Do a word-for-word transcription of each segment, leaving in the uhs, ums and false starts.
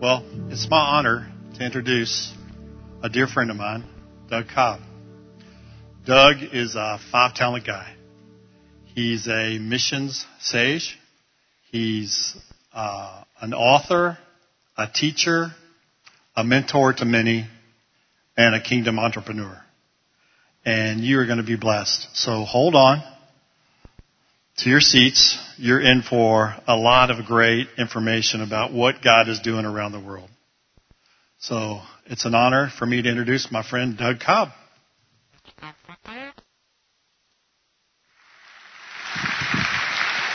Well, it's my honor to introduce a dear friend of mine, Doug Cobb. Doug is a five-talent guy. He's a missions sage. He's uh, an author, a teacher, a mentor to many, and a kingdom entrepreneur. And you are going to be blessed. So hold on to your seats. You're in for a lot of great information about what God is doing around the world. So it's an honor for me to introduce my friend Doug Cobb. Thank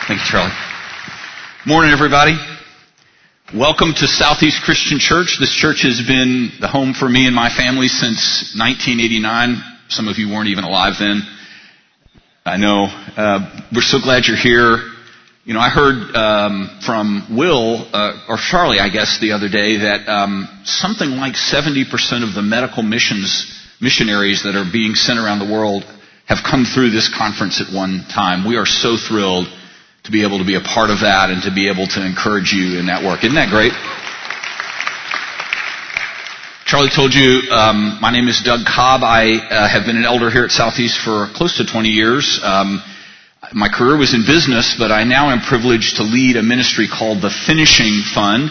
you, Charlie. Morning, everybody. Welcome to Southeast Christian Church. This church has been the home for me and my family since nineteen eighty-nine. Some of you weren't even alive then. I know. Uh, we're so glad you're here. You know, I heard um, from Will, uh, or Charlie, I guess, the other day that um, something like seventy percent of the medical missions missionaries that are being sent around the world have come through this conference at one time. We are so thrilled to be able to be a part of that and to be able to encourage you in that work. Isn't that great? Charlie told you, um, my name is Doug Cobb. I uh, have been an elder here at Southeast for close to twenty years. Um, My career was in business, but I now am privileged to lead a ministry called the Finishing Fund,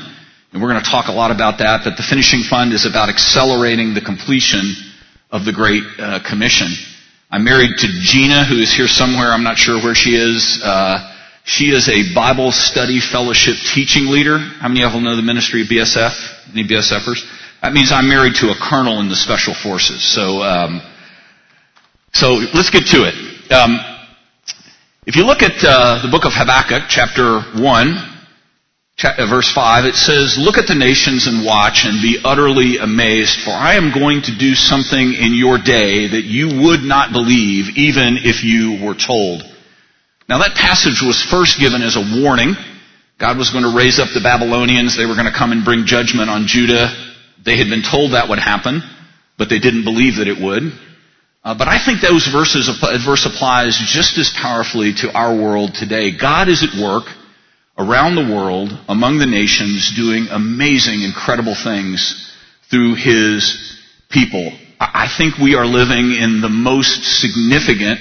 and we're going to talk a lot about that, but the Finishing Fund is about accelerating the completion of the Great uh, Commission. I'm married to Gina, who is here somewhere. I'm not sure where she is. Uh, she is a Bible study fellowship teaching leader. How many of you know the ministry of B S F? Any BSFers? That means I'm married to a colonel in the Special Forces. So, um, so let's get to it. Um, If you look at uh, the book of Habakkuk, chapter one, verse five, it says, "Look at the nations and watch and be utterly amazed, for I am going to do something in your day that you would not believe, even if you were told." Now that passage was first given as a warning. God was going to raise up the Babylonians. They were going to come and bring judgment on Judah. They had been told that would happen, but they didn't believe that it would. Uh, but I think those verses, verse applies just as powerfully to our world today. God is at work around the world, among the nations, doing amazing, incredible things through His people. I think we are living in the most significant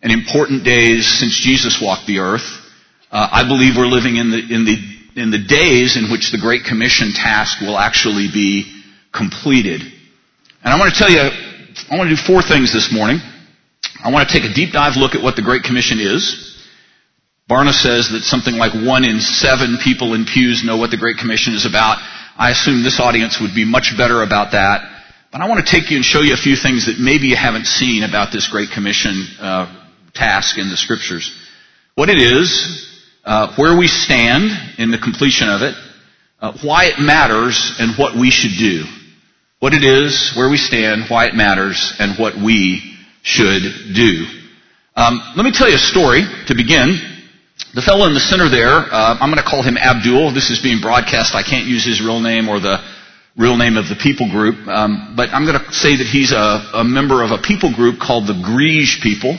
and important days since Jesus walked the earth. Uh, I believe we're living in the, in the, in the days in which the Great Commission task will actually be completed. And I want to tell you, I want to do four things this morning. I want to take a deep dive look at what the Great Commission is. Barna says that something like one in seven people in pews know what the Great Commission is about. I assume this audience would be much better about that. But I want to take you and show you a few things that maybe you haven't seen about this Great Commission uh, task in the Scriptures. What it is, uh, where we stand in the completion of it, uh, why it matters, and what we should do. What it is, where we stand, why it matters, and what we should do. Um, let me tell you a story to begin. The fellow in the center there, uh, I'm going to call him Abdul. This is being broadcast. I can't use his real name or the real name of the people group. Um, but I'm going to say that he's a, a member of a people group called the Griege people,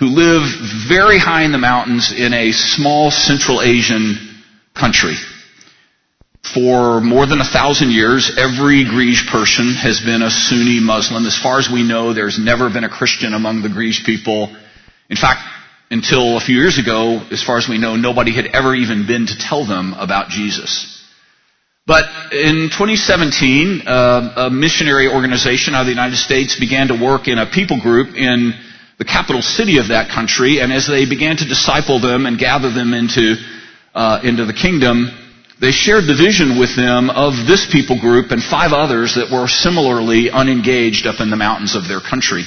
who live very high in the mountains in a small Central Asian country. For more than a thousand years, every Griege person has been a Sunni Muslim. As far as we know, there's never been a Christian among the Griege people. In fact, until a few years ago, as far as we know, nobody had ever even been to tell them about Jesus. But in twenty seventeen, uh, a missionary organization out of the United States began to work in a people group in the capital city of that country. And as they began to disciple them and gather them into, uh, into the kingdom, they shared the vision with them of this people group and five others that were similarly unengaged up in the mountains of their country,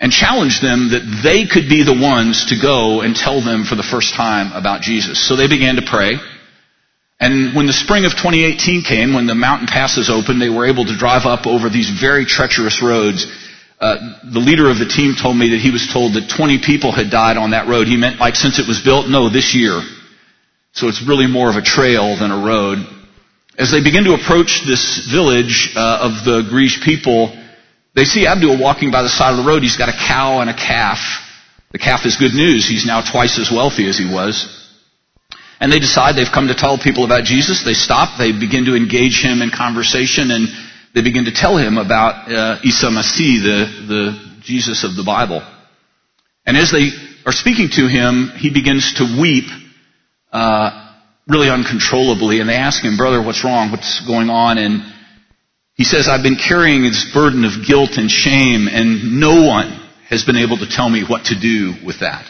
and challenged them that they could be the ones to go and tell them for the first time about Jesus. So they began to pray. And when the spring of twenty eighteen came, when the mountain passes opened, they were able to drive up over these very treacherous roads. Uh, the leader of the team told me that he was told that twenty people had died on that road. He meant like since it was built? No, this year. So it's really more of a trail than a road. As they begin to approach this village uh, of the Griege people, they see Abdul walking by the side of the road. He's got a cow and a calf. The calf is good news. He's now twice as wealthy as he was. And they decide they've come to tell people about Jesus. They stop. They begin to engage him in conversation, and they begin to tell him about uh, Isa Masih, the, the Jesus of the Bible. And as they are speaking to him, he begins to weep uh, really uncontrollably. And they ask him, "Brother, what's wrong? What's going on?" And he says, "I've been carrying this burden of guilt and shame, and no one has been able to tell me what to do with that."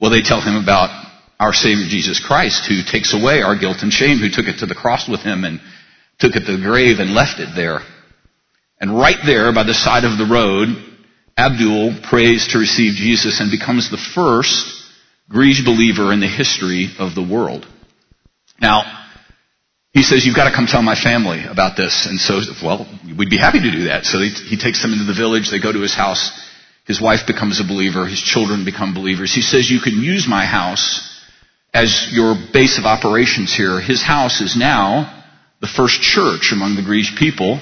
Well, they tell him about our Savior Jesus Christ, who takes away our guilt and shame, who took it to the cross with him and took it to the grave and left it there. And right there by the side of the road, Abdul prays to receive Jesus and becomes the first Griege believer in the history of the world. Now, he says, "You've got to come tell my family about this." And so, well, we'd be happy to do that. So he takes them into the village. They go to his house. His wife becomes a believer. His children become believers. He says, "You can use my house as your base of operations here." His house is now the first church among the Griege people.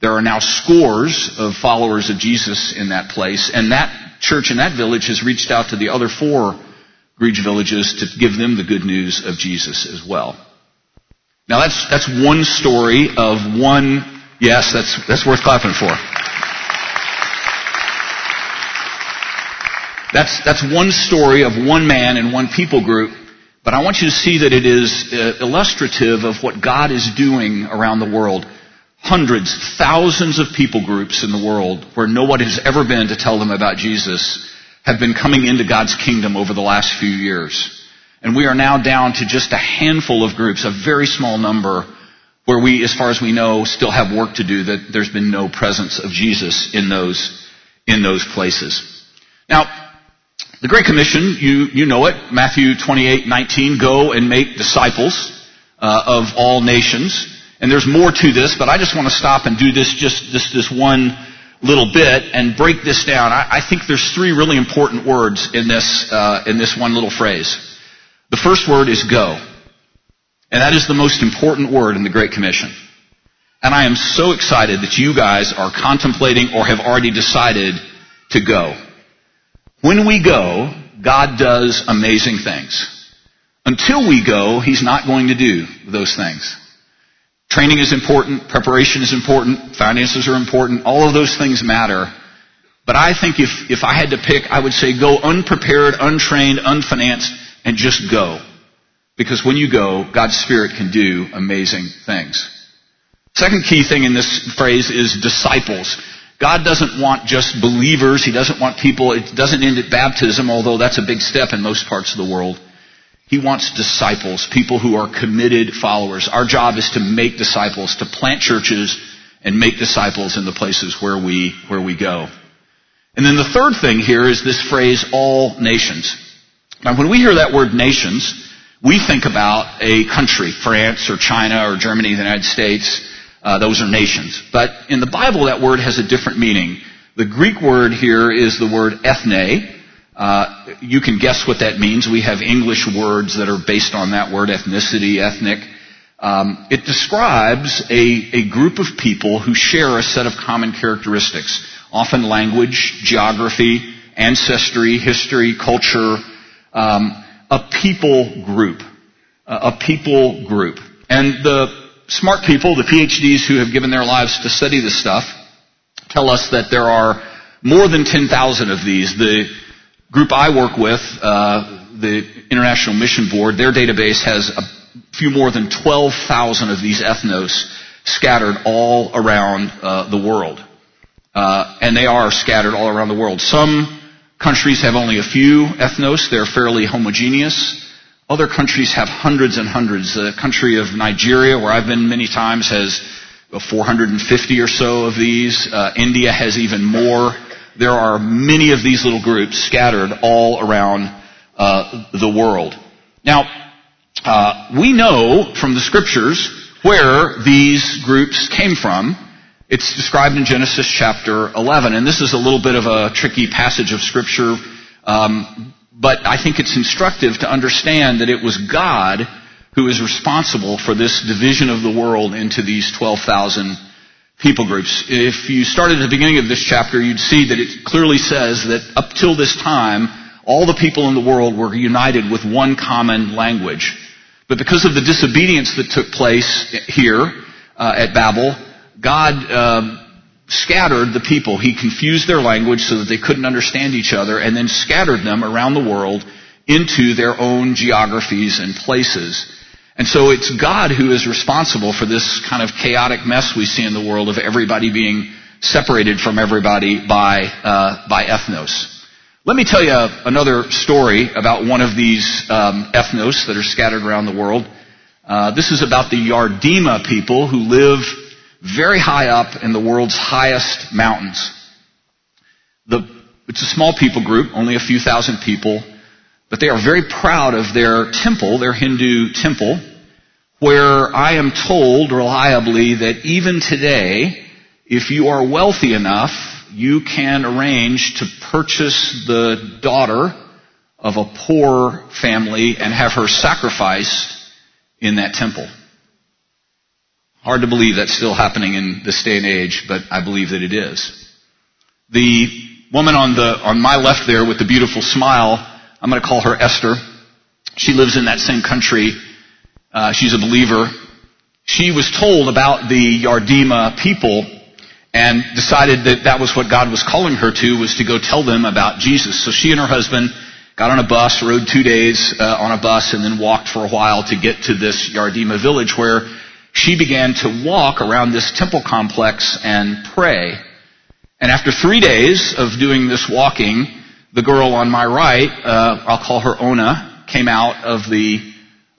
There are now scores of followers of Jesus in that place, and that church in that village has reached out to the other four Griege villages to give them the good news of Jesus as well. Now that's that's one story of one. Yes, that's that's worth clapping for. That's that's one story of one man and one people group. But I want you to see that it is uh, illustrative of what God is doing around the world. Hundreds, thousands of people groups in the world where no one has ever been to tell them about Jesus have been coming into God's kingdom over the last few years. And we are now down to just a handful of groups, a very small number, where we, as far as we know, still have work to do, that there's been no presence of Jesus in those, in those places. Now, the Great Commission, you, you know it, Matthew twenty-eight nineteen, "Go and make disciples uh, of all nations." And there's more to this, but I just want to stop and do this just this, this one little bit and break this down. I, I think there's three really important words in this uh, in this one little phrase. The first word is "go," and that is the most important word in the Great Commission. And I am so excited that you guys are contemplating or have already decided to go. When we go, God does amazing things. Until we go, he's not going to do those things. Training is important. Preparation is important. Finances are important. All of those things matter. But I think if, if I had to pick, I would say go unprepared, untrained, unfinanced, and just go. Because when you go, God's Spirit can do amazing things. Second key thing in this phrase is disciples. God doesn't want just believers. He doesn't want people. It doesn't end at baptism, although that's a big step in most parts of the world. He wants disciples, people who are committed followers. Our job is to make disciples, to plant churches and make disciples in the places where we, where we go. And then the third thing here is this phrase, "all nations." Now, when we hear that word "nations," we think about a country, France or China or Germany, the United States. Uh, those are nations. But in the Bible, that word has a different meaning. The Greek word here is the word ethne. Uh, you can guess what that means. We have English words that are based on that word, ethnicity, ethnic. Um, it describes a, a group of people who share a set of common characteristics, often language, geography, ancestry, history, culture, um, a people group, uh, a people group. And the smart people, the PhDs who have given their lives to study this stuff, tell us that there are more than ten thousand of these. The group I work with, uh, the International Mission Board, their database has a few more than twelve thousand of these ethnos scattered all around uh, the world. Uh, and they are scattered all around the world. Some countries have only a few ethnos. They're fairly homogeneous. Other countries have hundreds and hundreds. The country of Nigeria, where I've been many times, has four hundred fifty or so of these. Uh, India has even more. There are many of these little groups scattered all around uh, the world. Now, uh, we know from the scriptures where these groups came from. It's described in Genesis chapter eleven, and this is a little bit of a tricky passage of scripture. Um, But I think it's instructive to understand that it was God who is responsible for this division of the world into these twelve thousand people groups. If you started at the beginning of this chapter, you'd see that it clearly says that up till this time, all the people in the world were united with one common language. But because of the disobedience that took place here uh, at Babel, God uh, scattered the people. He confused their language so that they couldn't understand each other, and then scattered them around the world into their own geographies and places. And so it's God who is responsible for this kind of chaotic mess we see in the world of everybody being separated from everybody by uh, by ethnos. Let me tell you another story about one of these um, ethnos that are scattered around the world. Uh, this is about the Yardima people who live very high up in the world's highest mountains. The, it's a small people group, only a few thousand people, but they are very proud of their temple, their Hindu temple, where I am told reliably that even today, if you are wealthy enough, you can arrange to purchase the daughter of a poor family and have her sacrificed in that temple. Hard to believe that's still happening in this day and age, but I believe that it is. The woman on the on my left there with the beautiful smile, I'm going to call her Esther. She lives in that same country. Uh, she's a believer. She was told about the Yardima people and decided that that was what God was calling her to, was to go tell them about Jesus. So she and her husband got on a bus, rode two days uh, on a bus, and then walked for a while to get to this Yardima village where she began to walk around this temple complex and pray. And after three days of doing this walking, the girl on my right, uh, I'll call her Ona, came out of the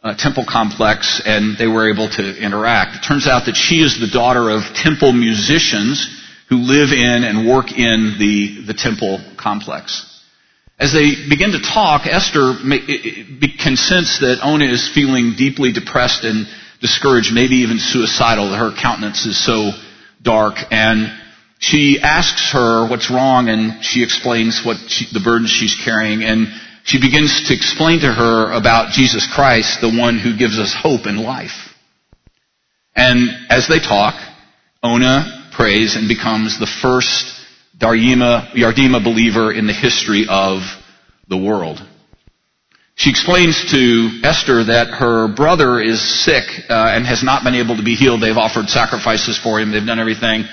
Uh, temple complex, and they were able to interact. It turns out that she is the daughter of temple musicians who live in and work in the, the temple complex. As they begin to talk, Esther may, it, it can sense that Ona is feeling deeply depressed and discouraged, maybe even suicidal. Her countenance is so dark, and she asks her what's wrong, and she explains what she, the burden she's carrying, and she begins to explain to her about Jesus Christ, the one who gives us hope and life. And as they talk, Ona prays and becomes the first Yardima, Yardima believer in the history of the world. She explains to Esther that her brother is sick uh, and has not been able to be healed. They've offered sacrifices for him. They've done everything.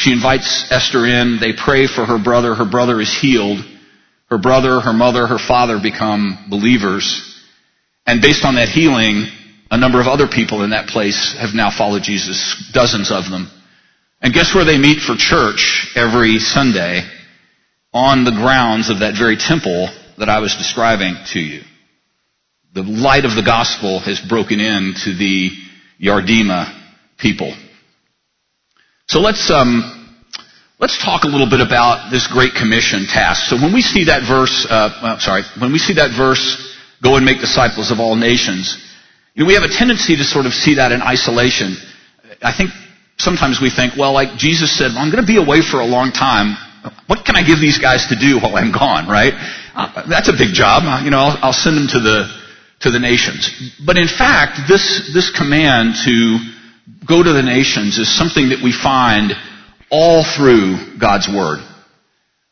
She invites Esther in. They pray for her brother. Her brother is healed. Her brother, her mother, her father become believers. And based on that healing, a number of other people in that place have now followed Jesus, dozens of them. And guess where they meet for church every Sunday? On the grounds of that very temple that I was describing to you. The light of the gospel has broken into the Yardima people. So let's... um. Let's talk a little bit about this Great Commission task. So when we see that verse, uh, sorry, when we see that verse, go and make disciples of all nations, you know, we have a tendency to sort of see that in isolation. I think sometimes we think, well, like Jesus said, well, I'm going to be away for a long time. What can I give these guys to do while I'm gone, right? Uh, that's a big job. You know, I'll, I'll send them to the, to the nations. But in fact, this, this command to go to the nations is something that we find all through God's Word.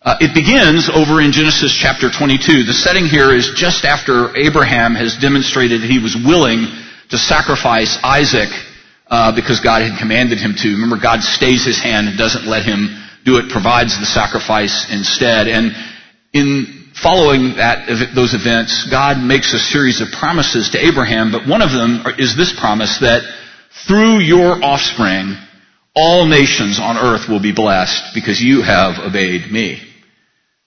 Uh, it begins over in Genesis chapter twenty-two. The setting here is just after Abraham has demonstrated that he was willing to sacrifice Isaac uh, because God had commanded him to. Remember, God stays his hand and doesn't let him do it, provides the sacrifice instead. And in following that, those events, God makes a series of promises to Abraham, but one of them is this promise that through your offspring, all nations on earth will be blessed because you have obeyed me.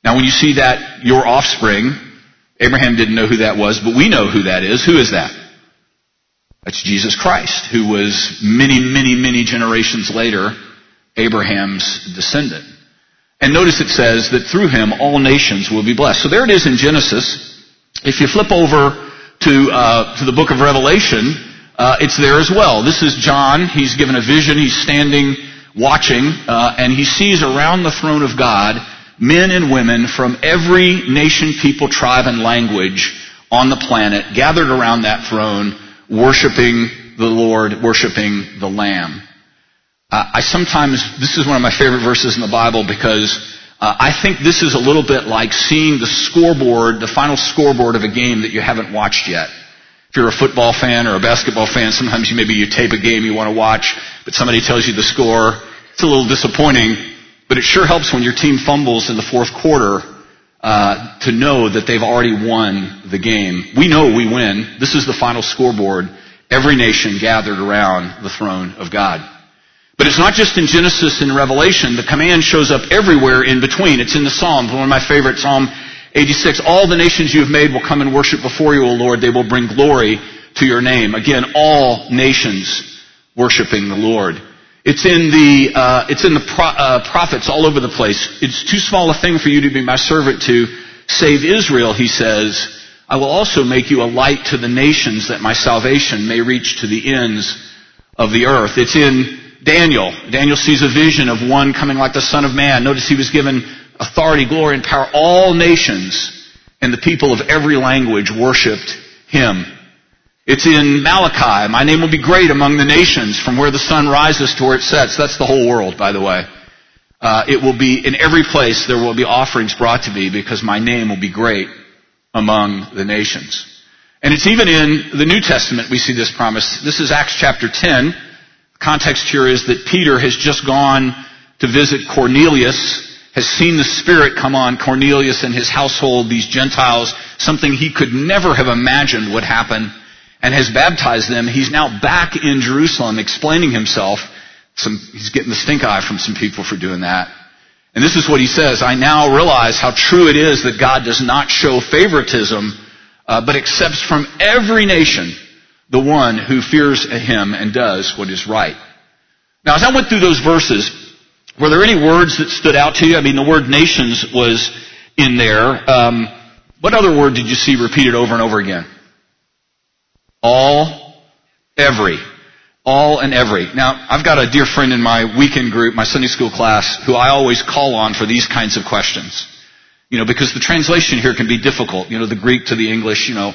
Now, when you see that, your offspring, Abraham didn't know who that was, but we know who that is. Who is that? That's Jesus Christ, who was many, many, many generations later Abraham's descendant. And notice it says that through him all nations will be blessed. So there it is in Genesis. If you flip over to uh, to the book of Revelation, Uh, it's there as well. This is John. He's given a vision. He's standing, watching, uh, and he sees around the throne of God men and women from every nation, people, tribe, and language on the planet gathered around that throne, worshiping the Lord, worshiping the Lamb. Uh, I sometimes, this is one of my favorite verses in the Bible because Uh, I think this is a little bit like seeing the scoreboard, the final scoreboard of a game that you haven't watched yet. If you're a football fan or a basketball fan, sometimes you, maybe you tape a game you want to watch, but somebody tells you the score. It's a little disappointing, but it sure helps when your team fumbles in the fourth quarter uh, to know that they've already won the game. We know we win. This is the final scoreboard. Every nation gathered around the throne of God. But it's not just in Genesis and Revelation. The command shows up everywhere in between. It's in the Psalms. One of my favorite, Psalm eighty-six, all the nations you have made will come and worship before you, O Lord. They will bring glory to your name. Again, all nations worshiping the Lord. It's in the uh, it's in the pro- uh, prophets all over the place. It's too small a thing for you to be my servant to save Israel, he says. I will also make you a light to the nations that my salvation may reach to the ends of the earth. It's in Daniel. Daniel sees a vision of one coming like the Son of Man. Notice he was given authority, glory, and power. All nations and the people of every language worshipped him. It's in Malachi. My name will be great among the nations, from where the sun rises to where it sets. That's the whole world, by the way. Uh, it will be in every place there will be offerings brought to me, because my name will be great among the nations. And it's even in the New Testament we see this promise. This is Acts chapter ten. Context here is that Peter has just gone to visit Cornelius, has seen the Spirit come on Cornelius and his household, these Gentiles, something he could never have imagined would happen, and has baptized them. He's now back in Jerusalem explaining himself. Some, he's getting the stink eye from some people for doing that. And this is what he says, I now realize how true it is that God does not show favoritism, uh, but accepts from every nation the one who fears him and does what is right. Now, as I went through those verses, were there any words that stood out to you? I mean, the word nations was in there. Um, what other word did you see repeated over and over again? All, every. All and every. Now, I've got a dear friend in my weekend group, my Sunday school class, who I always call on for these kinds of questions. You know, because the translation here can be difficult. You know, the Greek to the English, you know.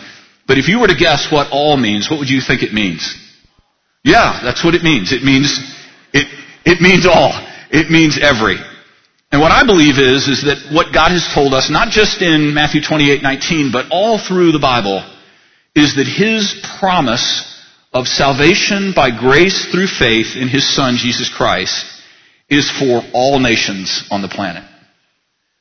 But if you were to guess what all means, what would you think it means? Yeah, that's what it means. It means it it means all. It means every. And what I believe is is that what God has told us, not just in Matthew twenty-eight nineteen, but all through the Bible, is that his promise of salvation by grace through faith in his Son, Jesus Christ, is for all nations on the planet.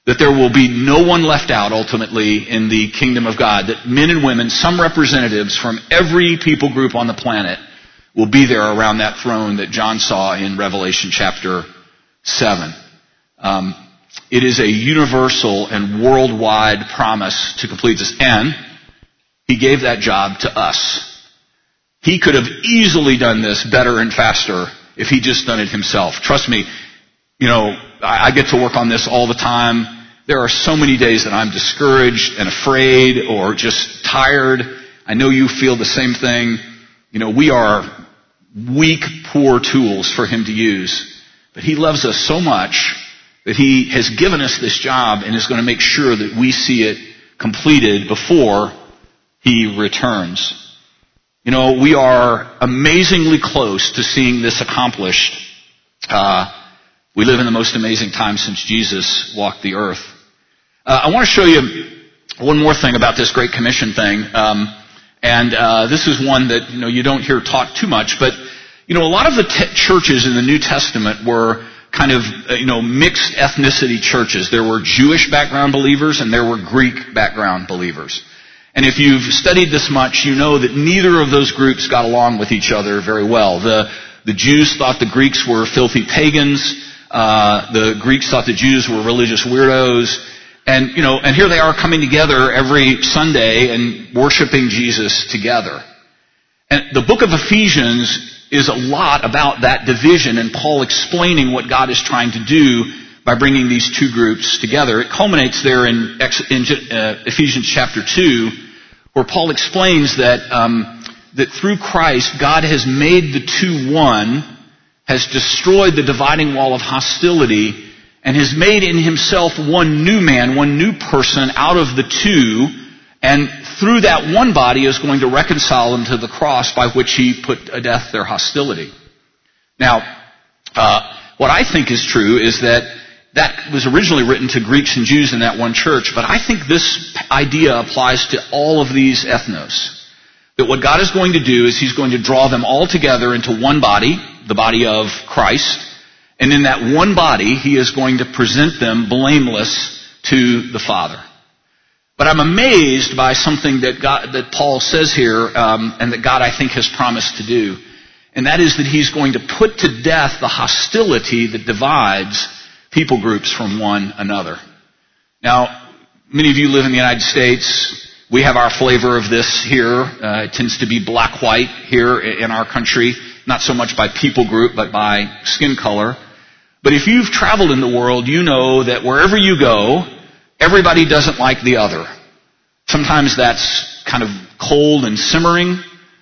That there will be no one left out, ultimately, in the kingdom of God. That men and women, some representatives from every people group on the planet, will be there around that throne that John saw in Revelation chapter seven. Um, it is a universal and worldwide promise to complete this. And he gave that job to us. He could have easily done this better and faster if he'd just done it himself. Trust me, you know, I get to work on this all the time. There are so many days that I'm discouraged and afraid or just tired. I know you feel the same thing. You know, we are weak, poor tools for him to use. But he loves us so much that he has given us this job and is going to make sure that we see it completed before he returns. You know, we are amazingly close to seeing this accomplished. Uh, We live in the most amazing time since Jesus walked the earth. Uh, I want to show you one more thing about this Great Commission thing. Um, and uh, this is one that, you know, you don't hear taught too much. But, you know, a lot of the t- churches in the New Testament were kind of, you know, mixed ethnicity churches. There were Jewish background believers and there were Greek background believers. And if you've studied this much, you know that neither of those groups got along with each other very well. The, the Jews thought the Greeks were filthy pagans. Uh, the Greeks thought the Jews were religious weirdos. And, you know, and here they are coming together every Sunday and worshiping Jesus together. And the book of Ephesians is a lot about that division and Paul explaining what God is trying to do by bringing these two groups together. It culminates there in, in uh, Ephesians chapter two, where Paul explains that, um, that through Christ, God has made the two one, has destroyed the dividing wall of hostility, and has made in himself one new man, one new person out of the two, and through that one body is going to reconcile them to the cross by which he put to death their hostility. Now, uh, what I think is true is that that was originally written to Greeks and Jews in that one church, but I think this idea applies to all of these ethnos. That what God is going to do is he's going to draw them all together into one body, the body of Christ, and in that one body, he is going to present them blameless to the Father. But I'm amazed by something that God, that Paul says here, um, and that God, I think, has promised to do, and that is that he's going to put to death the hostility that divides people groups from one another. Now, many of you live in the United States. We have our flavor of this here. Uh, it tends to be black-white here in our country, not so much by people group, but by skin color. But if you've traveled in the world, you know that wherever you go, everybody doesn't like the other. Sometimes that's kind of cold and simmering.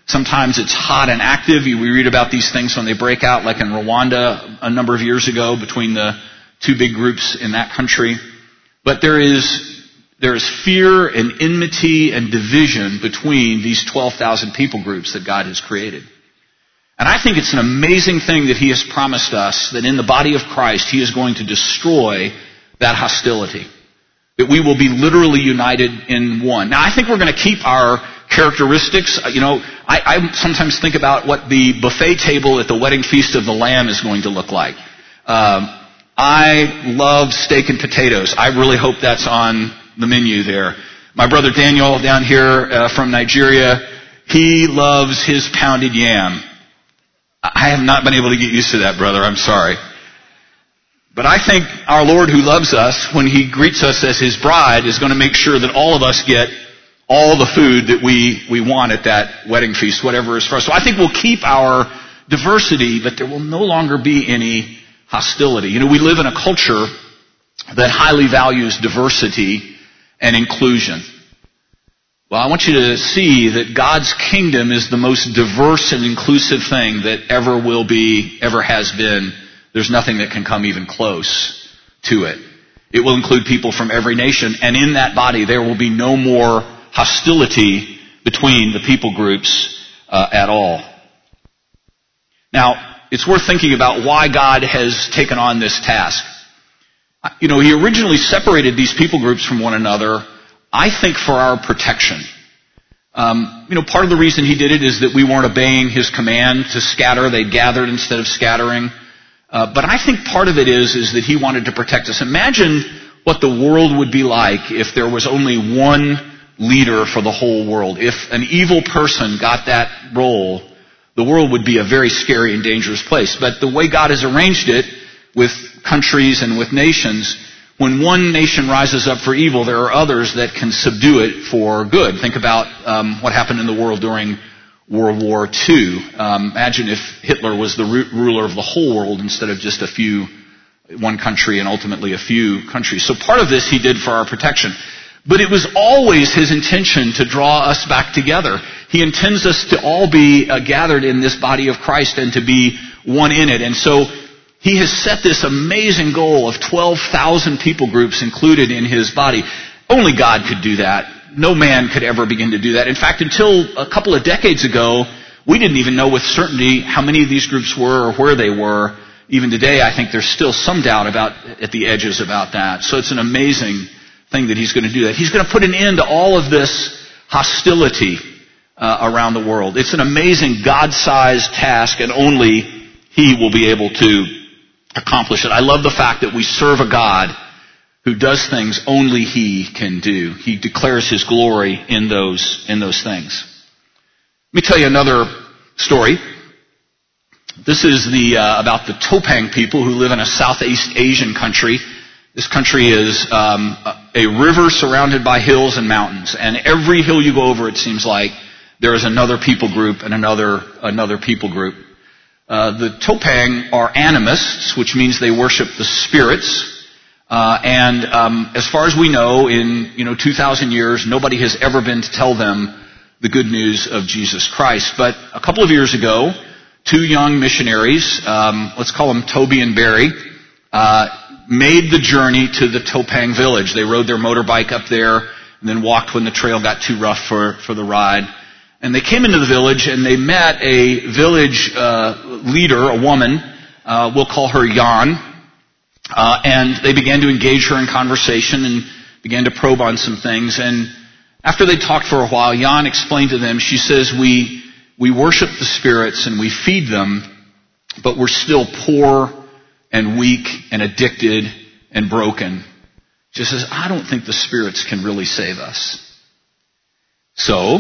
Sometimes it's hot and active. We read about these things when they break out, like in Rwanda a number of years ago between the two big groups in that country. But there is... There is fear and enmity and division between these twelve thousand people groups that God has created. And I think it's an amazing thing that he has promised us that in the body of Christ, he is going to destroy that hostility, that we will be literally united in one. Now, I think we're going to keep our characteristics. You know, I, I sometimes think about what the buffet table at the wedding feast of the Lamb is going to look like. Um, I love steak and potatoes. I really hope that's on the menu there. My brother Daniel down here uh, from Nigeria, he loves his pounded yam. I have not been able to get used to that, brother. I'm sorry. But I think our Lord who loves us, when he greets us as his bride, is going to make sure that all of us get all the food that we, we want at that wedding feast, whatever is for us. So I think we'll keep our diversity, but there will no longer be any hostility. You know, we live in a culture that highly values diversity and inclusion. Well, I want you to see that God's kingdom is the most diverse and inclusive thing that ever will be, ever has been. There's nothing that can come even close to it. It will include people from every nation, and in that body there will be no more hostility between the people groups uh, at all. Now, it's worth thinking about why God has taken on this task. You know, he originally separated these people groups from one another, I think, for our protection. Um, you know, part of the reason he did it is that we weren't obeying his command to scatter. They gathered instead of scattering. Uh, but I think part of it is, is that he wanted to protect us. Imagine what the world would be like if there was only one leader for the whole world. If an evil person got that role, the world would be a very scary and dangerous place. But the way God has arranged it, with countries and with nations, when one nation rises up for evil, there are others that can subdue it for good. Think about um, what happened in the world during World War Two. Um, imagine if Hitler was the ruler of the whole world instead of just a few, one country and ultimately a few countries. So part of this he did for our protection. But it was always his intention to draw us back together. He intends us to all be uh, gathered in this body of Christ and to be one in it. And so he has set this amazing goal of twelve thousand people groups included in his body. Only God could do that. No man could ever begin to do that. In fact, until a couple of decades ago, we didn't even know with certainty how many of these groups were or where they were. Even today, I think there's still some doubt about at the edges about that. So it's an amazing thing that he's going to do that. He's going to put an end to all of this hostility uh, around the world. It's an amazing God-sized task, and only he will be able to accomplish it. I love the fact that we serve a God who does things only he can do. He declares his glory in those, in those things. Let me tell you another story. This is the, uh, about the Topang people who live in a Southeast Asian country. This country is um, a river surrounded by hills and mountains. And every hill you go over, it seems like there is another people group and another, another people group. Uh, the Topang are animists, which means they worship the spirits. Uh, and um, as far as we know, in you know two thousand years, nobody has ever been to tell them the good news of Jesus Christ. But a couple of years ago, two young missionaries, um, let's call them Toby and Barry, uh, made the journey to the Topang village. They rode their motorbike up there and then walked when the trail got too rough for, for the ride. And they came into the village, and they met a village uh, leader, a woman. Uh, we'll call her Jan. Uh, and they began to engage her in conversation and began to probe on some things. And after they talked for a while, Jan explained to them, she says, we we worship the spirits and we feed them, but we're still poor and weak and addicted and broken. She says, I don't think the spirits can really save us. So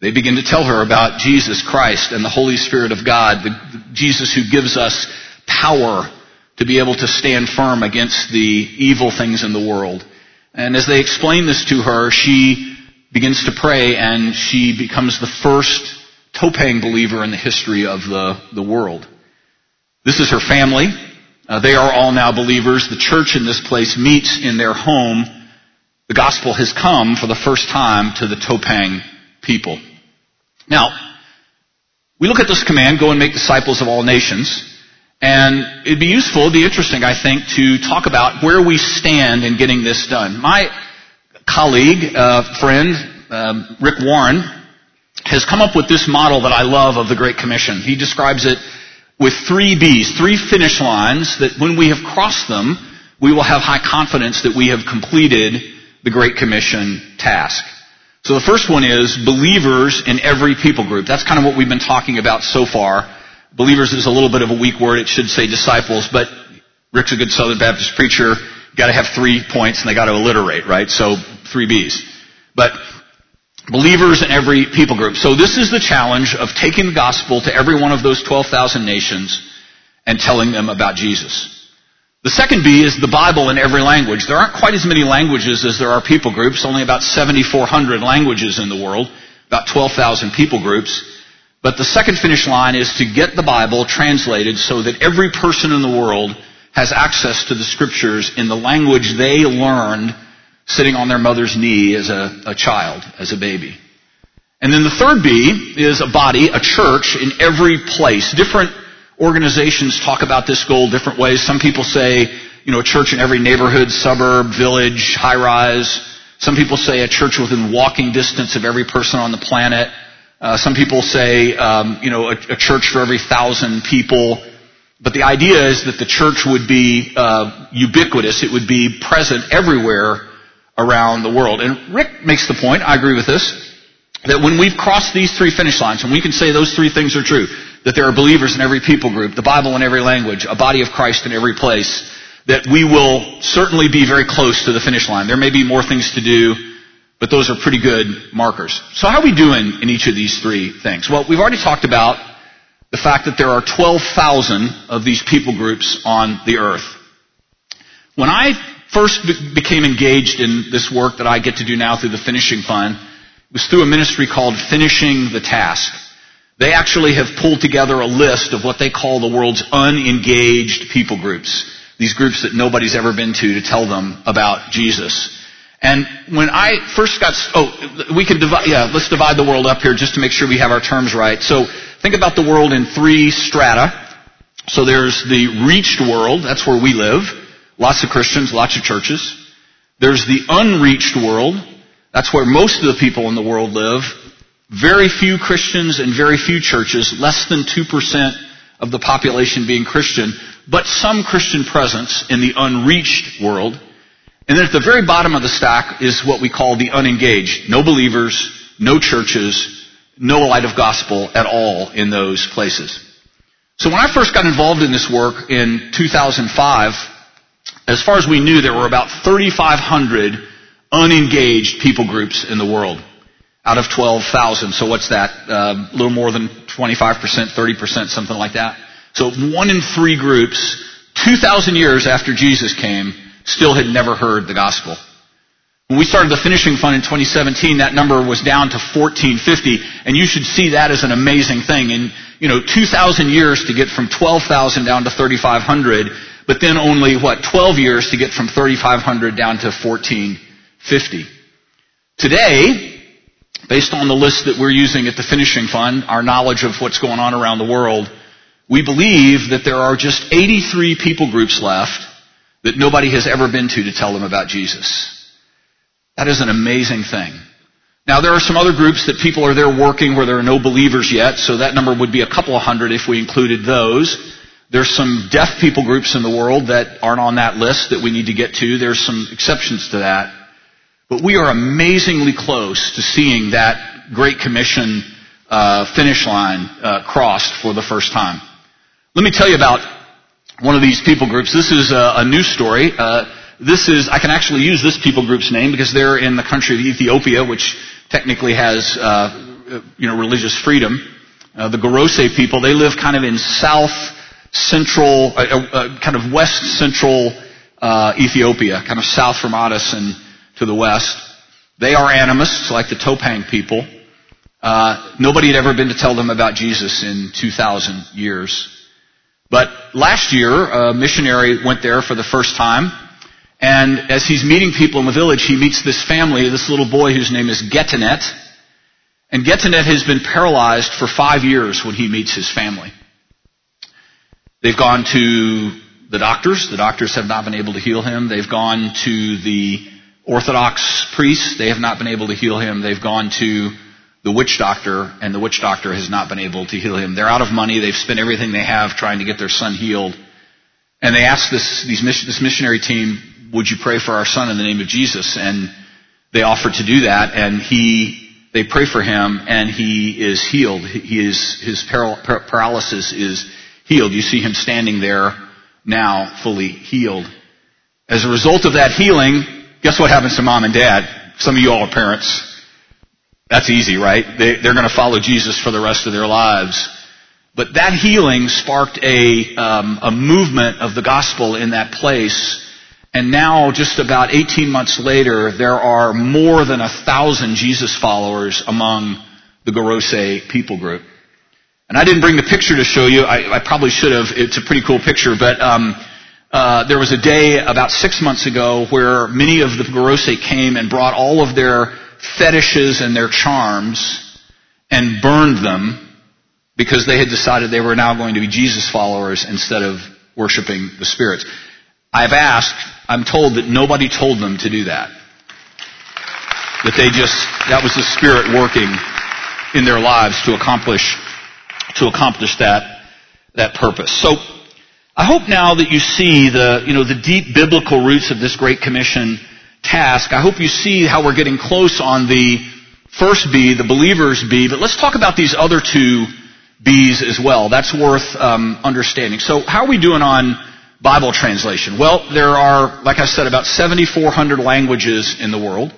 they begin to tell her about Jesus Christ and the Holy Spirit of God, the, the Jesus who gives us power to be able to stand firm against the evil things in the world. And as they explain this to her, she begins to pray, and she becomes the first Topang believer in the history of the, the world. This is her family. Uh, they are all now believers. The church in this place meets in their home. The gospel has come for the first time to the Topang people. Now, we look at this command, go and make disciples of all nations. And it'd be useful, it'd be interesting, I think, to talk about where we stand in getting this done. My colleague, uh, friend, um, Rick Warren, has come up with this model that I love of the Great Commission. He describes it with three B's, three finish lines, that when we have crossed them, we will have high confidence that we have completed the Great Commission task. So the first one is believers in every people group. That's kind of what we've been talking about so far. Believers is a little bit of a weak word. It should say disciples, but Rick's a good Southern Baptist preacher. You've got to have three points, and they got to alliterate, right? So three B's. But believers in every people group. So this is the challenge of taking the gospel to every one of those twelve thousand nations and telling them about Jesus. The second B is the Bible in every language. There aren't quite as many languages as there are people groups, only about seven thousand four hundred languages in the world, about twelve thousand people groups. But the second finish line is to get the Bible translated so that every person in the world has access to the Scriptures in the language they learned sitting on their mother's knee as a, a child, as a baby. And then the third B is a body, a church, in every place. Different organizations talk about this goal different ways. Some people say, you know, a church in every neighborhood, suburb, village, high-rise. Some people say a church within walking distance of every person on the planet. Uh, some people say, um, you know, a, a church for every thousand people. But the idea is that the church would be uh, ubiquitous. It would be present everywhere around the world. And Rick makes the point, I agree with this, that when we've crossed these three finish lines, and we can say those three things are true, that there are believers in every people group, the Bible in every language, a body of Christ in every place, that we will certainly be very close to the finish line. There may be more things to do, but those are pretty good markers. So how are we doing in each of these three things? Well, we've already talked about the fact that there are twelve thousand of these people groups on the earth. When I first became engaged in this work that I get to do now through the Finishing Fund, it was through a ministry called Finishing the Task. They actually have pulled together a list of what they call the world's unengaged people groups, these groups that nobody's ever been to, to tell them about Jesus. And when I first got, oh, we can divide, yeah, let's divide the world up here just to make sure we have our terms right. So think about the world in three strata. So there's the reached world, that's where we live. Lots of Christians, lots of churches. There's the unreached world, that's where most of the people in the world live. Very few Christians and very few churches, less than two percent of the population being Christian, but some Christian presence in the unreached world. And then at the very bottom of the stack is what we call the unengaged. No believers, no churches, no light of gospel at all in those places. So when I first got involved in this work in two thousand five, as far as we knew, there were about three thousand five hundred unengaged people groups in the world out of twelve thousand. So what's that? Uh, a little more than twenty-five percent, thirty percent, something like that. So one in three groups, two thousand years after Jesus came, still had never heard the gospel. When we started the Finishing Fund in twenty seventeen, that number was down to fourteen fifty, and you should see that as an amazing thing. And, you know, two thousand years to get from twelve thousand down to three thousand five hundred, but then only, what, twelve years to get from three thousand five hundred down to fourteen fifty. Today, based on the list that we're using at the Finishing Fund, our knowledge of what's going on around the world, we believe that there are just eighty-three people groups left that nobody has ever been to to tell them about Jesus. That is an amazing thing. Now, there are some other groups that people are there working where there are no believers yet, so that number would be a couple of hundred if we included those. There's some deaf people groups in the world that aren't on that list that we need to get to. There's some exceptions to that. But we are amazingly close to seeing that Great Commission uh, finish line uh, crossed for the first time. Let me tell you about one of these people groups. This is a, a news story. Uh, this is, I can actually use this people group's name because they're in the country of Ethiopia, which technically has uh, you know, religious freedom. Uh, the Gorose people, they live kind of in south central, uh, uh, kind of west central uh, Ethiopia, kind of south from Addis and to the west. They are animists like the Topang people. Uh, nobody had ever been to tell them about Jesus in two thousand years. But last year, a missionary went there for the first time, and as he's meeting people in the village, he meets this family, this little boy whose name is Getanet. And Getanet has been paralyzed for five years when he meets his family. They've gone to the doctors. The doctors have not been able to heal him. They've gone to the Orthodox priests. They have not been able to heal him. They've gone to the witch doctor, and the witch doctor has not been able to heal him. They're out of money. They've spent everything they have trying to get their son healed. And they asked this, these, this missionary team, would you pray for our son in the name of Jesus? And they offered to do that, and he, they pray for him, and he is healed. He is, his paral- paralysis is healed. You see him standing there now, fully healed. As a result of that healing, guess what happens to mom and dad? Some of you all are parents. That's easy, right? They, they're going to follow Jesus for the rest of their lives. But that healing sparked a, um, a movement of the gospel in that place. And now, just about eighteen months later, there are more than a thousand Jesus followers among the Gorose people group. And I didn't bring the picture to show you. I, I probably should have. It's a pretty cool picture. But um, uh, there was a day about six months ago where many of the Gorose came and brought all of their fetishes and their charms and burned them because they had decided they were now going to be Jesus followers instead of worshiping the spirits. I've asked, I'm told that nobody told them to do that. That they just, that was the Spirit working in their lives to accomplish, to accomplish that, that purpose. So, I hope now that you see the, you know, the deep biblical roots of this Great Commission task. I hope you see how we're getting close on the first B, the believer's B, but let's talk about these other two B's as well. That's worth um, understanding. So how are we doing on Bible translation? Well, there are, like I said, about seventy-four hundred languages in the world.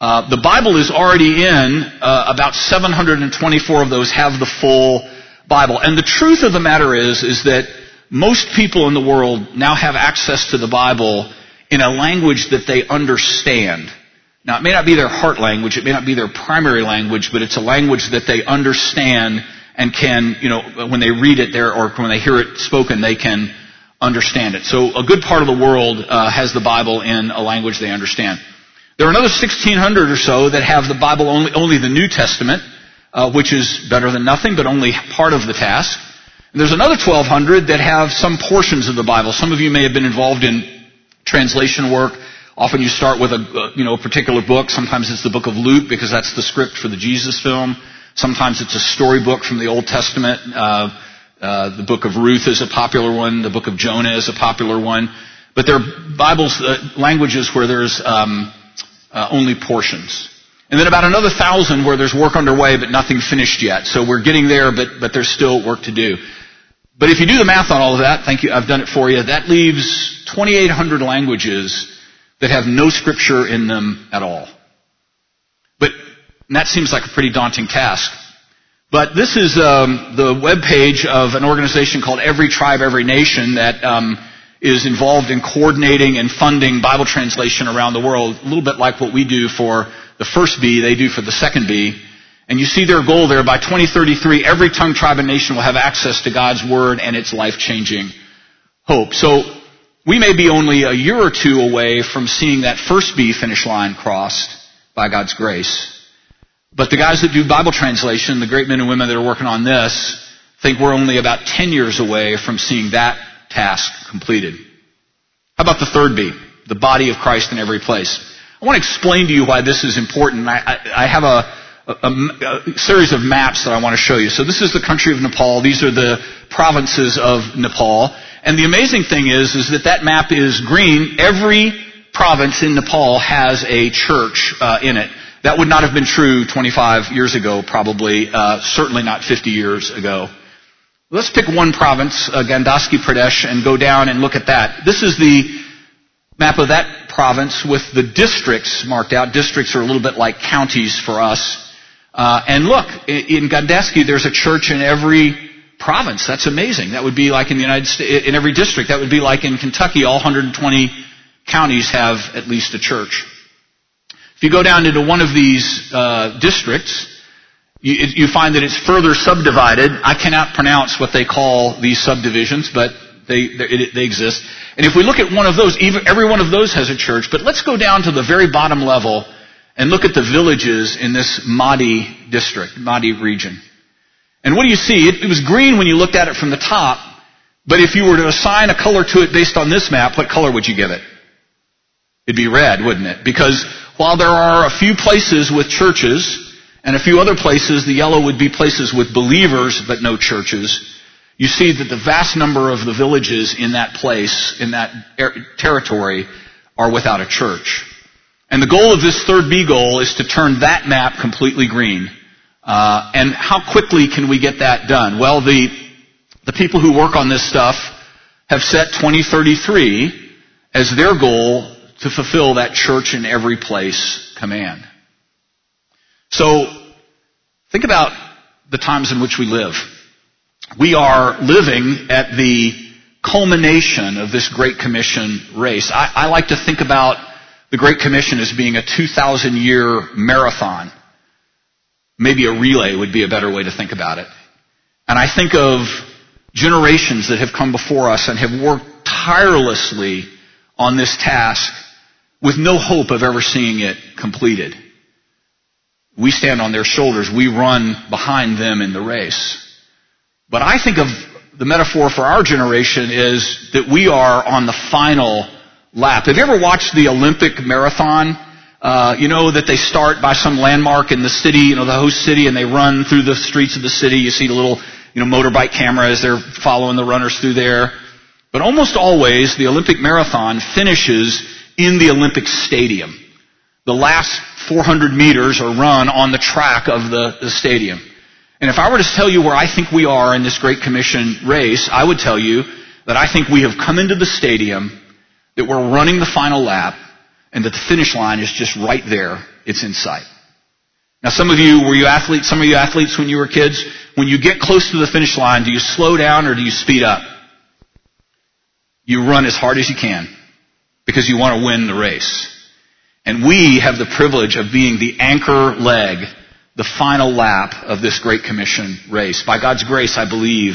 Uh, the Bible is already in, uh, about seven hundred twenty-four of those have the full Bible. And the truth of the matter is, is that most people in the world now have access to the Bible in a language that they understand. Now, it may not be their heart language, it may not be their primary language, but it's a language that they understand and can, you know, when they read it there or when they hear it spoken, they can understand it. So a good part of the world uh, has the Bible in a language they understand. There are another sixteen hundred or so that have the Bible only, only the New Testament, uh, which is better than nothing, but only part of the task. And there's another twelve hundred that have some portions of the Bible. Some of you may have been involved in translation work. Often you start with a, you know, a particular book. Sometimes it's the book of Luke because that's the script for the Jesus film. Sometimes it's a storybook from the Old Testament. Uh, uh, the book of Ruth is a popular one. The book of Jonah is a popular one. But there are Bibles, uh, languages where there's um, uh, only portions. And then about another thousand where there's work underway but nothing finished yet. So we're getting there, but but there's still work to do. But if you do the math on all of that, thank you, I've done it for you, that leaves twenty-eight hundred languages that have no scripture in them at all. But that seems like a pretty daunting task. But this is um, the webpage of an organization called Every Tribe, Every Nation that um, is involved in coordinating and funding Bible translation around the world, a little bit like what we do for the first B, they do for the second B. And you see their goal there, by twenty thirty-three, every tongue, tribe, and nation will have access to God's Word and its life-changing hope. So we may be only a year or two away from seeing that first B finish line crossed by God's grace. But the guys that do Bible translation, the great men and women that are working on this, think we're only about ten years away from seeing that task completed. How about the third B, the body of Christ in every place? I want to explain to you why this is important. I, I, I have a... a, a series of maps that I want to show you. So this is the country of Nepal. These are the provinces of Nepal. And the amazing thing is, is that that map is green. Every province in Nepal has a church uh, in it. That would not have been true twenty-five years ago, probably, uh, certainly not fifty years ago. Let's pick one province, uh, Gandaski Pradesh, and go down and look at that. This is the map of that province with the districts marked out. Districts are a little bit like counties for us. Uh, and look, in, in Gandaski, there's a church in every province. That's amazing. That would be like in the United States, in every district. That would be like in Kentucky, all one hundred twenty counties have at least a church. If you go down into one of these uh, districts, you, you find that it's further subdivided. I cannot pronounce what they call these subdivisions, but they, they, they exist. And if we look at one of those, even, every one of those has a church. But let's go down to the very bottom level and look at the villages in this Madi district, Madi region. And what do you see? It, it was green when you looked at it from the top, but if you were to assign a color to it based on this map, what color would you give it? It'd be red, wouldn't it? Because while there are a few places with churches and a few other places, the yellow would be places with believers but no churches, you see that the vast number of the villages in that place, in that er- territory, are without a church. And the goal of this third B goal is to turn that map completely green. Uh, and how quickly can we get that done? Well, the the people who work on this stuff have set twenty thirty-three as their goal to fulfill that church in every place command. So think about the times in which we live. We are living at the culmination of this Great Commission race. I, I like to think about the Great Commission as being a two thousand year marathon. Maybe a relay would be a better way to think about it. And I think of generations that have come before us and have worked tirelessly on this task with no hope of ever seeing it completed. We stand on their shoulders. We run behind them in the race. But I think of the metaphor for our generation is that we are on the final lap. Have you ever watched the Olympic marathon? Uh, you know that they start by some landmark in the city, you know, the host city, and they run through the streets of the city. You see the little, you know, motorbike camera as they're following the runners through there. But almost always, the Olympic marathon finishes in the Olympic stadium. The last four hundred meters are run on the track of the, the stadium. And if I were to tell you where I think we are in this Great Commission race, I would tell you that I think we have come into the stadium, that we're running the final lap, and that the finish line is just right there. It's in sight. Now, some of you, were you athletes? Some of you athletes when you were kids, when you get close to the finish line, do you slow down or do you speed up? You run as hard as you can because you want to win the race. And we have the privilege of being the anchor leg, the final lap of this Great Commission race. By God's grace, I believe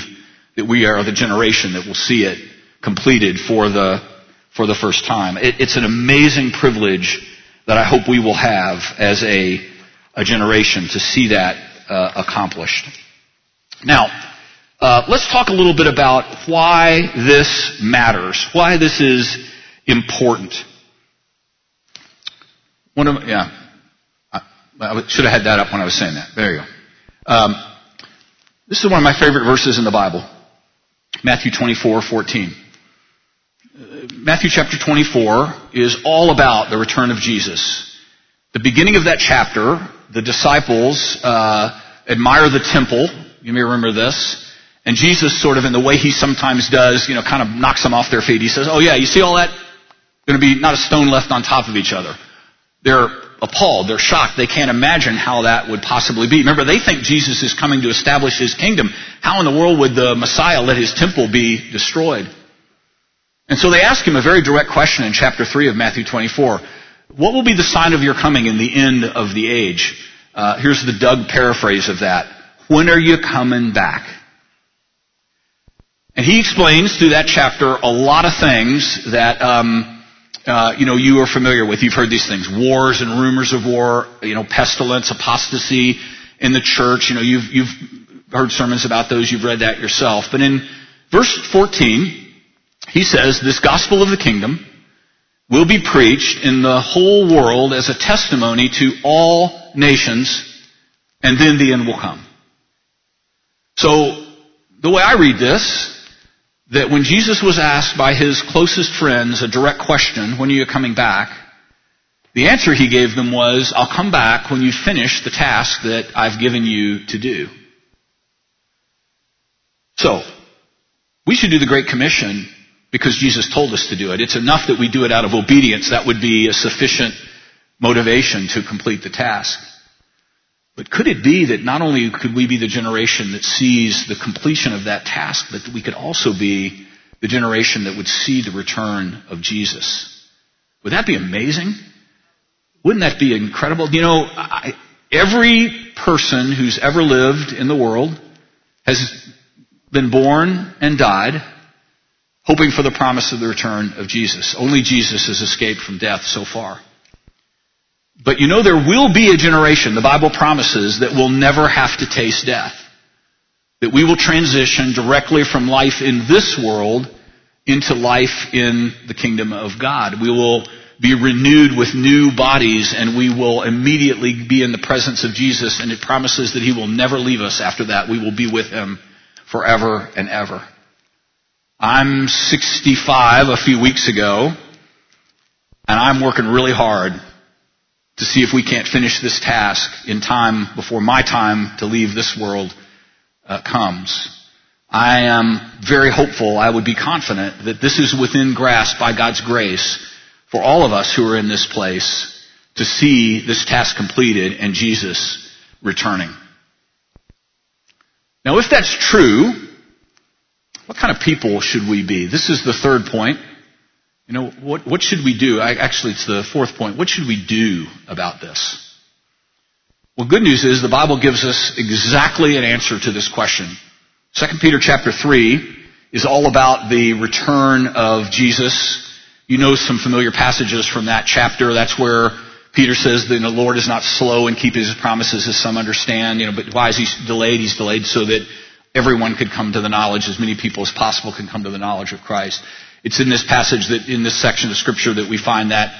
that we are the generation that will see it completed for the for the first time. It, it's an amazing privilege that I hope we will have as a, a generation to see that uh, accomplished. Now, uh, let's talk a little bit about why this matters, why this is important. One of, yeah, I, I should have had that up when I was saying that. There you go. Um, this is one of my favorite verses in the Bible, Matthew twenty-four fourteen. Matthew chapter twenty-four is all about the return of Jesus. The beginning of that chapter, the disciples uh, admire the temple. You may remember this. And Jesus sort of, in the way he sometimes does, you know, kind of knocks them off their feet. He says, oh yeah, you see all that? There's going to be not a stone left on top of each other. They're appalled. They're shocked. They can't imagine how that would possibly be. Remember, they think Jesus is coming to establish his kingdom. How in the world would the Messiah let his temple be destroyed? And so they ask him a very direct question in chapter three of Matthew twenty-four. What will be the sign of your coming in the end of the age? Uh, here's the Doug paraphrase of that. When are you coming back? And he explains through that chapter a lot of things that, um, uh, you know, you are familiar with. You've heard these things. Wars and rumors of war, you know, pestilence, apostasy in the church. You know, you've, you've heard sermons about those. You've read that yourself. But in verse fourteen... he says, this gospel of the kingdom will be preached in the whole world as a testimony to all nations, and then the end will come. So the way I read this, that when Jesus was asked by his closest friends a direct question, when are you coming back? The answer he gave them was, I'll come back when you finish the task that I've given you to do. So, we should do the Great Commission because Jesus told us to do it. It's enough that we do it out of obedience. That would be a sufficient motivation to complete the task. But could it be that not only could we be the generation that sees the completion of that task, but that we could also be the generation that would see the return of Jesus? Would that be amazing? Wouldn't that be incredible? You know, I, every person who's ever lived in the world has been born and died hoping for the promise of the return of Jesus. Only Jesus has escaped from death so far. But you know, there will be a generation, the Bible promises, that will never have to taste death. That we will transition directly from life in this world into life in the kingdom of God. We will be renewed with new bodies, and we will immediately be in the presence of Jesus, and it promises that he will never leave us after that. We will be with him forever and ever. I'm sixty-five a few weeks ago, and I'm working really hard to see if we can't finish this task in time before my time to leave this world uh, comes. I am very hopeful, I would be confident, that this is within grasp by God's grace for all of us who are in this place to see this task completed and Jesus returning. Now, if that's true, what kind of people should we be? This is the third point. You know, what, what should we do? I, actually, it's the fourth point. What should we do about this? Well, good news is the Bible gives us exactly an answer to this question. Second Peter chapter three is all about the return of Jesus. You know some familiar passages from that chapter. That's where Peter says that the Lord is not slow in keeping his promises, as some understand. You know, but why is he delayed? He's delayed so that everyone could come to the knowledge, as many people as possible can come to the knowledge of Christ. It's in this passage, that in this section of Scripture, that we find that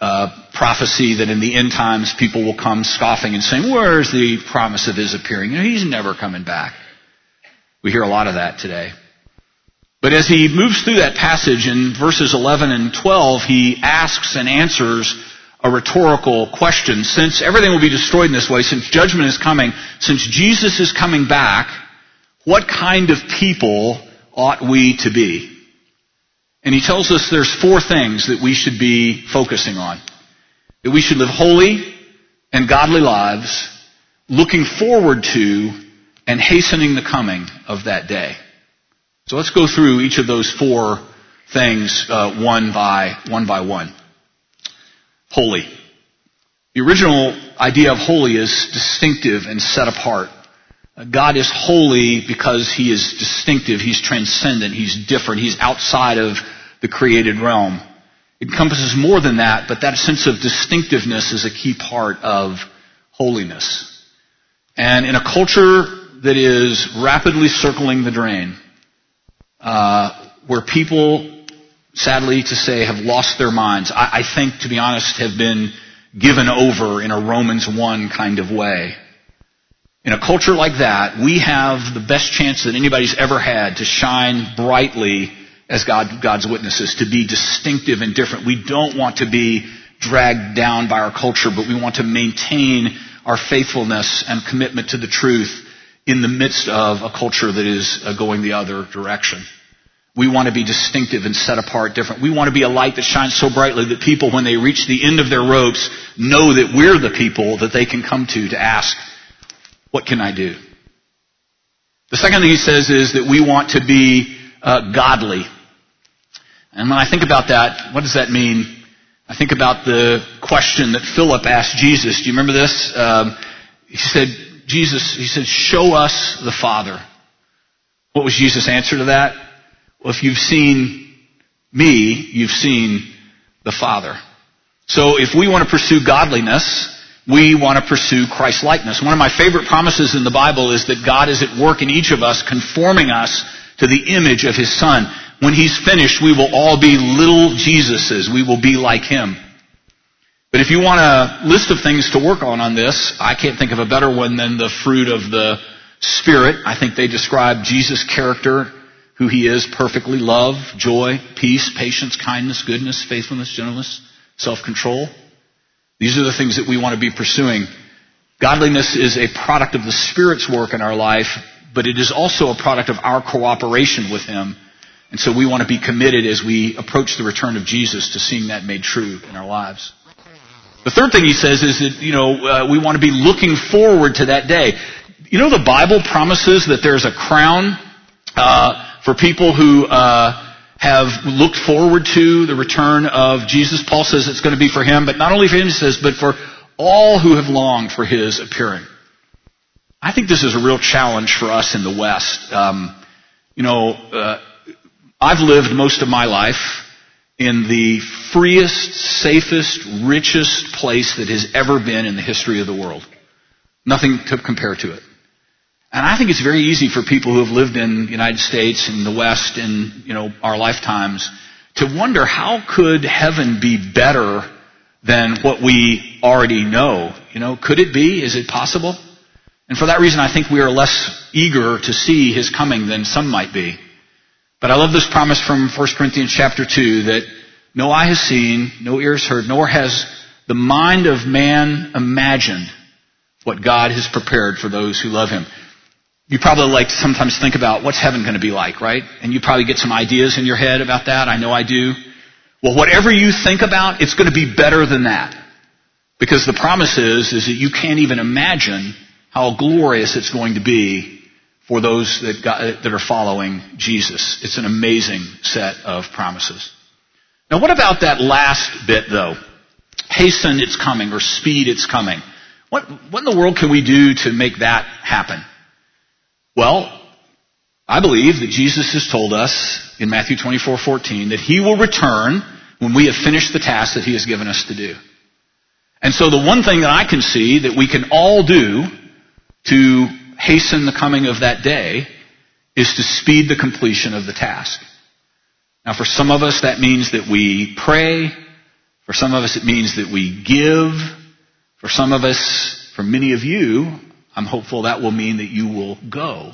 uh, prophecy that in the end times people will come scoffing and saying, where's the promise of his appearing? You know, he's never coming back. We hear a lot of that today. But as he moves through that passage in verses eleven and twelve, he asks and answers a rhetorical question. Since everything will be destroyed in this way, since judgment is coming, since Jesus is coming back, what kind of people ought we to be? And he tells us there's four things that we should be focusing on. That we should live holy and godly lives, looking forward to and hastening the coming of that day. So let's go through each of those four things uh, one by one by one. Holy. The original idea of holy is distinctive and set apart. God is holy because he is distinctive, he's transcendent, he's different, he's outside of the created realm. It encompasses more than that, but that sense of distinctiveness is a key part of holiness. And in a culture that is rapidly circling the drain, uh, where people, sadly to say, have lost their minds, I, I think, to be honest, have been given over in a Romans one kind of way. In a culture like that, we have the best chance that anybody's ever had to shine brightly as God, God's witnesses, to be distinctive and different. We don't want to be dragged down by our culture, but we want to maintain our faithfulness and commitment to the truth in the midst of a culture that is going the other direction. We want to be distinctive and set apart, different. We want to be a light that shines so brightly that people, when they reach the end of their ropes, know that we're the people that they can come to to ask, what can I do? The second thing he says is that we want to be uh, godly. And when I think about that, what does that mean? I think about the question that Philip asked Jesus. Do you remember this? Um, he said, Jesus, he said, show us the Father. What was Jesus' answer to that? Well, if you've seen me, you've seen the Father. So if we want to pursue godliness, we want to pursue Christ-likeness. One of my favorite promises in the Bible is that God is at work in each of us, conforming us to the image of his Son. When he's finished, we will all be little Jesuses. We will be like him. But if you want a list of things to work on on this, I can't think of a better one than the fruit of the Spirit. I think they describe Jesus' character, who he is, perfectly: love, joy, peace, patience, kindness, goodness, faithfulness, gentleness, self-control. These are the things that we want to be pursuing. Godliness is a product of the Spirit's work in our life, but it is also a product of our cooperation with him. And so we want to be committed as we approach the return of Jesus to seeing that made true in our lives. The third thing he says is that, you know, uh, we want to be looking forward to that day. You know, the Bible promises that there's a crown uh, for people who uh, have looked forward to the return of Jesus. Paul says it's going to be for him, but not only for him, he says, but for all who have longed for his appearing. I think this is a real challenge for us in the West. Um, you know, uh, I've lived most of my life in the freest, safest, richest place that has ever been in the history of the world. Nothing to compare to it. And I think it's very easy for people who have lived in the United States and the West in, you know, our lifetimes to wonder, how could heaven be better than what we already know? You know, could it be? Is it possible? And for that reason, I think we are less eager to see his coming than some might be. But I love this promise from First Corinthians chapter two that no eye has seen, no ears heard, nor has the mind of man imagined what God has prepared for those who love him. You probably like to sometimes think about what's heaven going to be like, right? And you probably get some ideas in your head about that. I know I do. Well, whatever you think about, it's going to be better than that. Because the promise is, is that you can't even imagine how glorious it's going to be for those that got, that are following Jesus. It's an amazing set of promises. Now, what about that last bit, though? Hasten, it's coming, or speed, it's coming. What, what in the world can we do to make that happen? Well, I believe that Jesus has told us in Matthew twenty-four fourteen that he will return when we have finished the task that he has given us to do. And so the one thing that I can see that we can all do to hasten the coming of that day is to speed the completion of the task. Now, for some of us, that means that we pray. For some of us, it means that we give. For some of us, for many of you, I'm hopeful that will mean that you will go,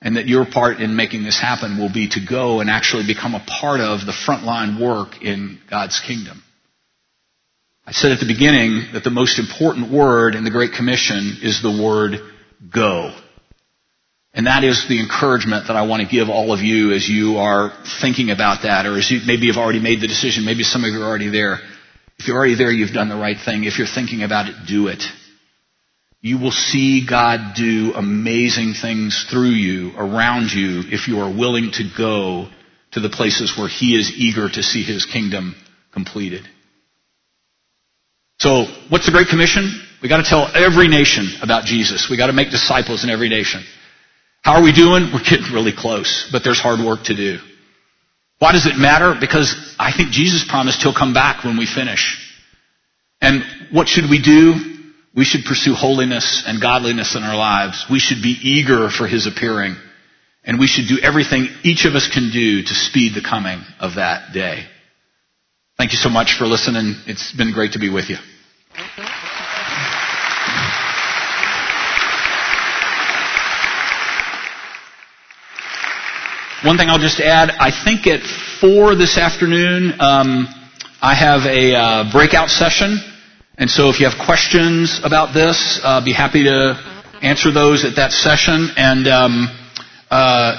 and that your part in making this happen will be to go and actually become a part of the frontline work in God's kingdom. I said at the beginning that the most important word in the Great Commission is the word go. And that is the encouragement that I want to give all of you as you are thinking about that, or as you maybe have already made the decision. Maybe some of you are already there. If you're already there, you've done the right thing. If you're thinking about it, do it. You will see God do amazing things through you, around you, if you are willing to go to the places where he is eager to see his kingdom completed. So, what's the Great Commission? We got to tell every nation about Jesus. We got to make disciples in every nation. How are we doing? We're getting really close, but there's hard work to do. Why does it matter? Because I think Jesus promised he'll come back when we finish. And what should we do? We should pursue holiness and godliness in our lives. We should be eager for his appearing. And we should do everything each of us can do to speed the coming of that day. Thank you so much for listening. It's been great to be with you. One thing I'll just add, I think at four this afternoon, um, I have a uh, breakout session. And so if you have questions about this, uh, be happy to answer those at that session. And um, uh,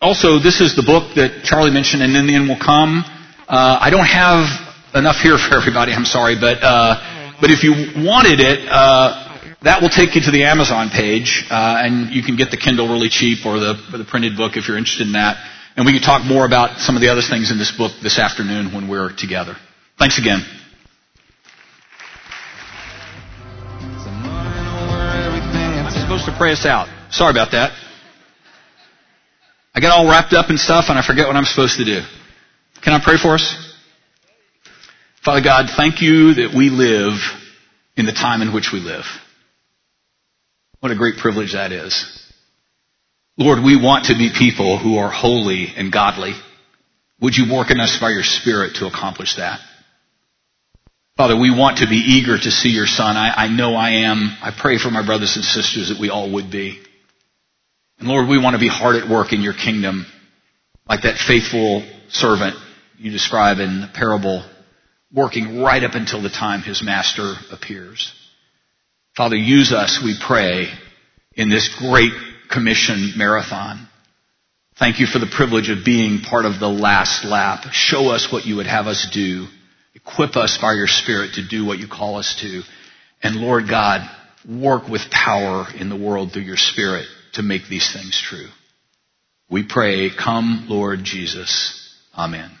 also, this is the book that Charlie mentioned, And Then the End Will Come. Uh, I don't have enough here for everybody, I'm sorry, but uh, but if you wanted it, uh that will take you to the Amazon page, uh, and you can get the Kindle really cheap, or the, or the printed book if you're interested in that. And we can talk more about some of the other things in this book this afternoon when we're together. Thanks again. I'm supposed to pray us out. Sorry about that. I got all wrapped up in stuff, and I forget what I'm supposed to do. Can I pray for us? Father God, thank you that we live in the time in which we live. What a great privilege that is. Lord, we want to be people who are holy and godly. Would you work in us by your Spirit to accomplish that? Father, we want to be eager to see your son. I, I know I am. I pray for my brothers and sisters that we all would be. And Lord, we want to be hard at work in your kingdom, like that faithful servant you describe in the parable, working right up until the time his master appears. Father, use us, we pray, in this Great Commission marathon. Thank you for the privilege of being part of the last lap. Show us what you would have us do. Equip us by your Spirit to do what you call us to. And Lord God, work with power in the world through your Spirit to make these things true. We pray, come, Lord Jesus. Amen.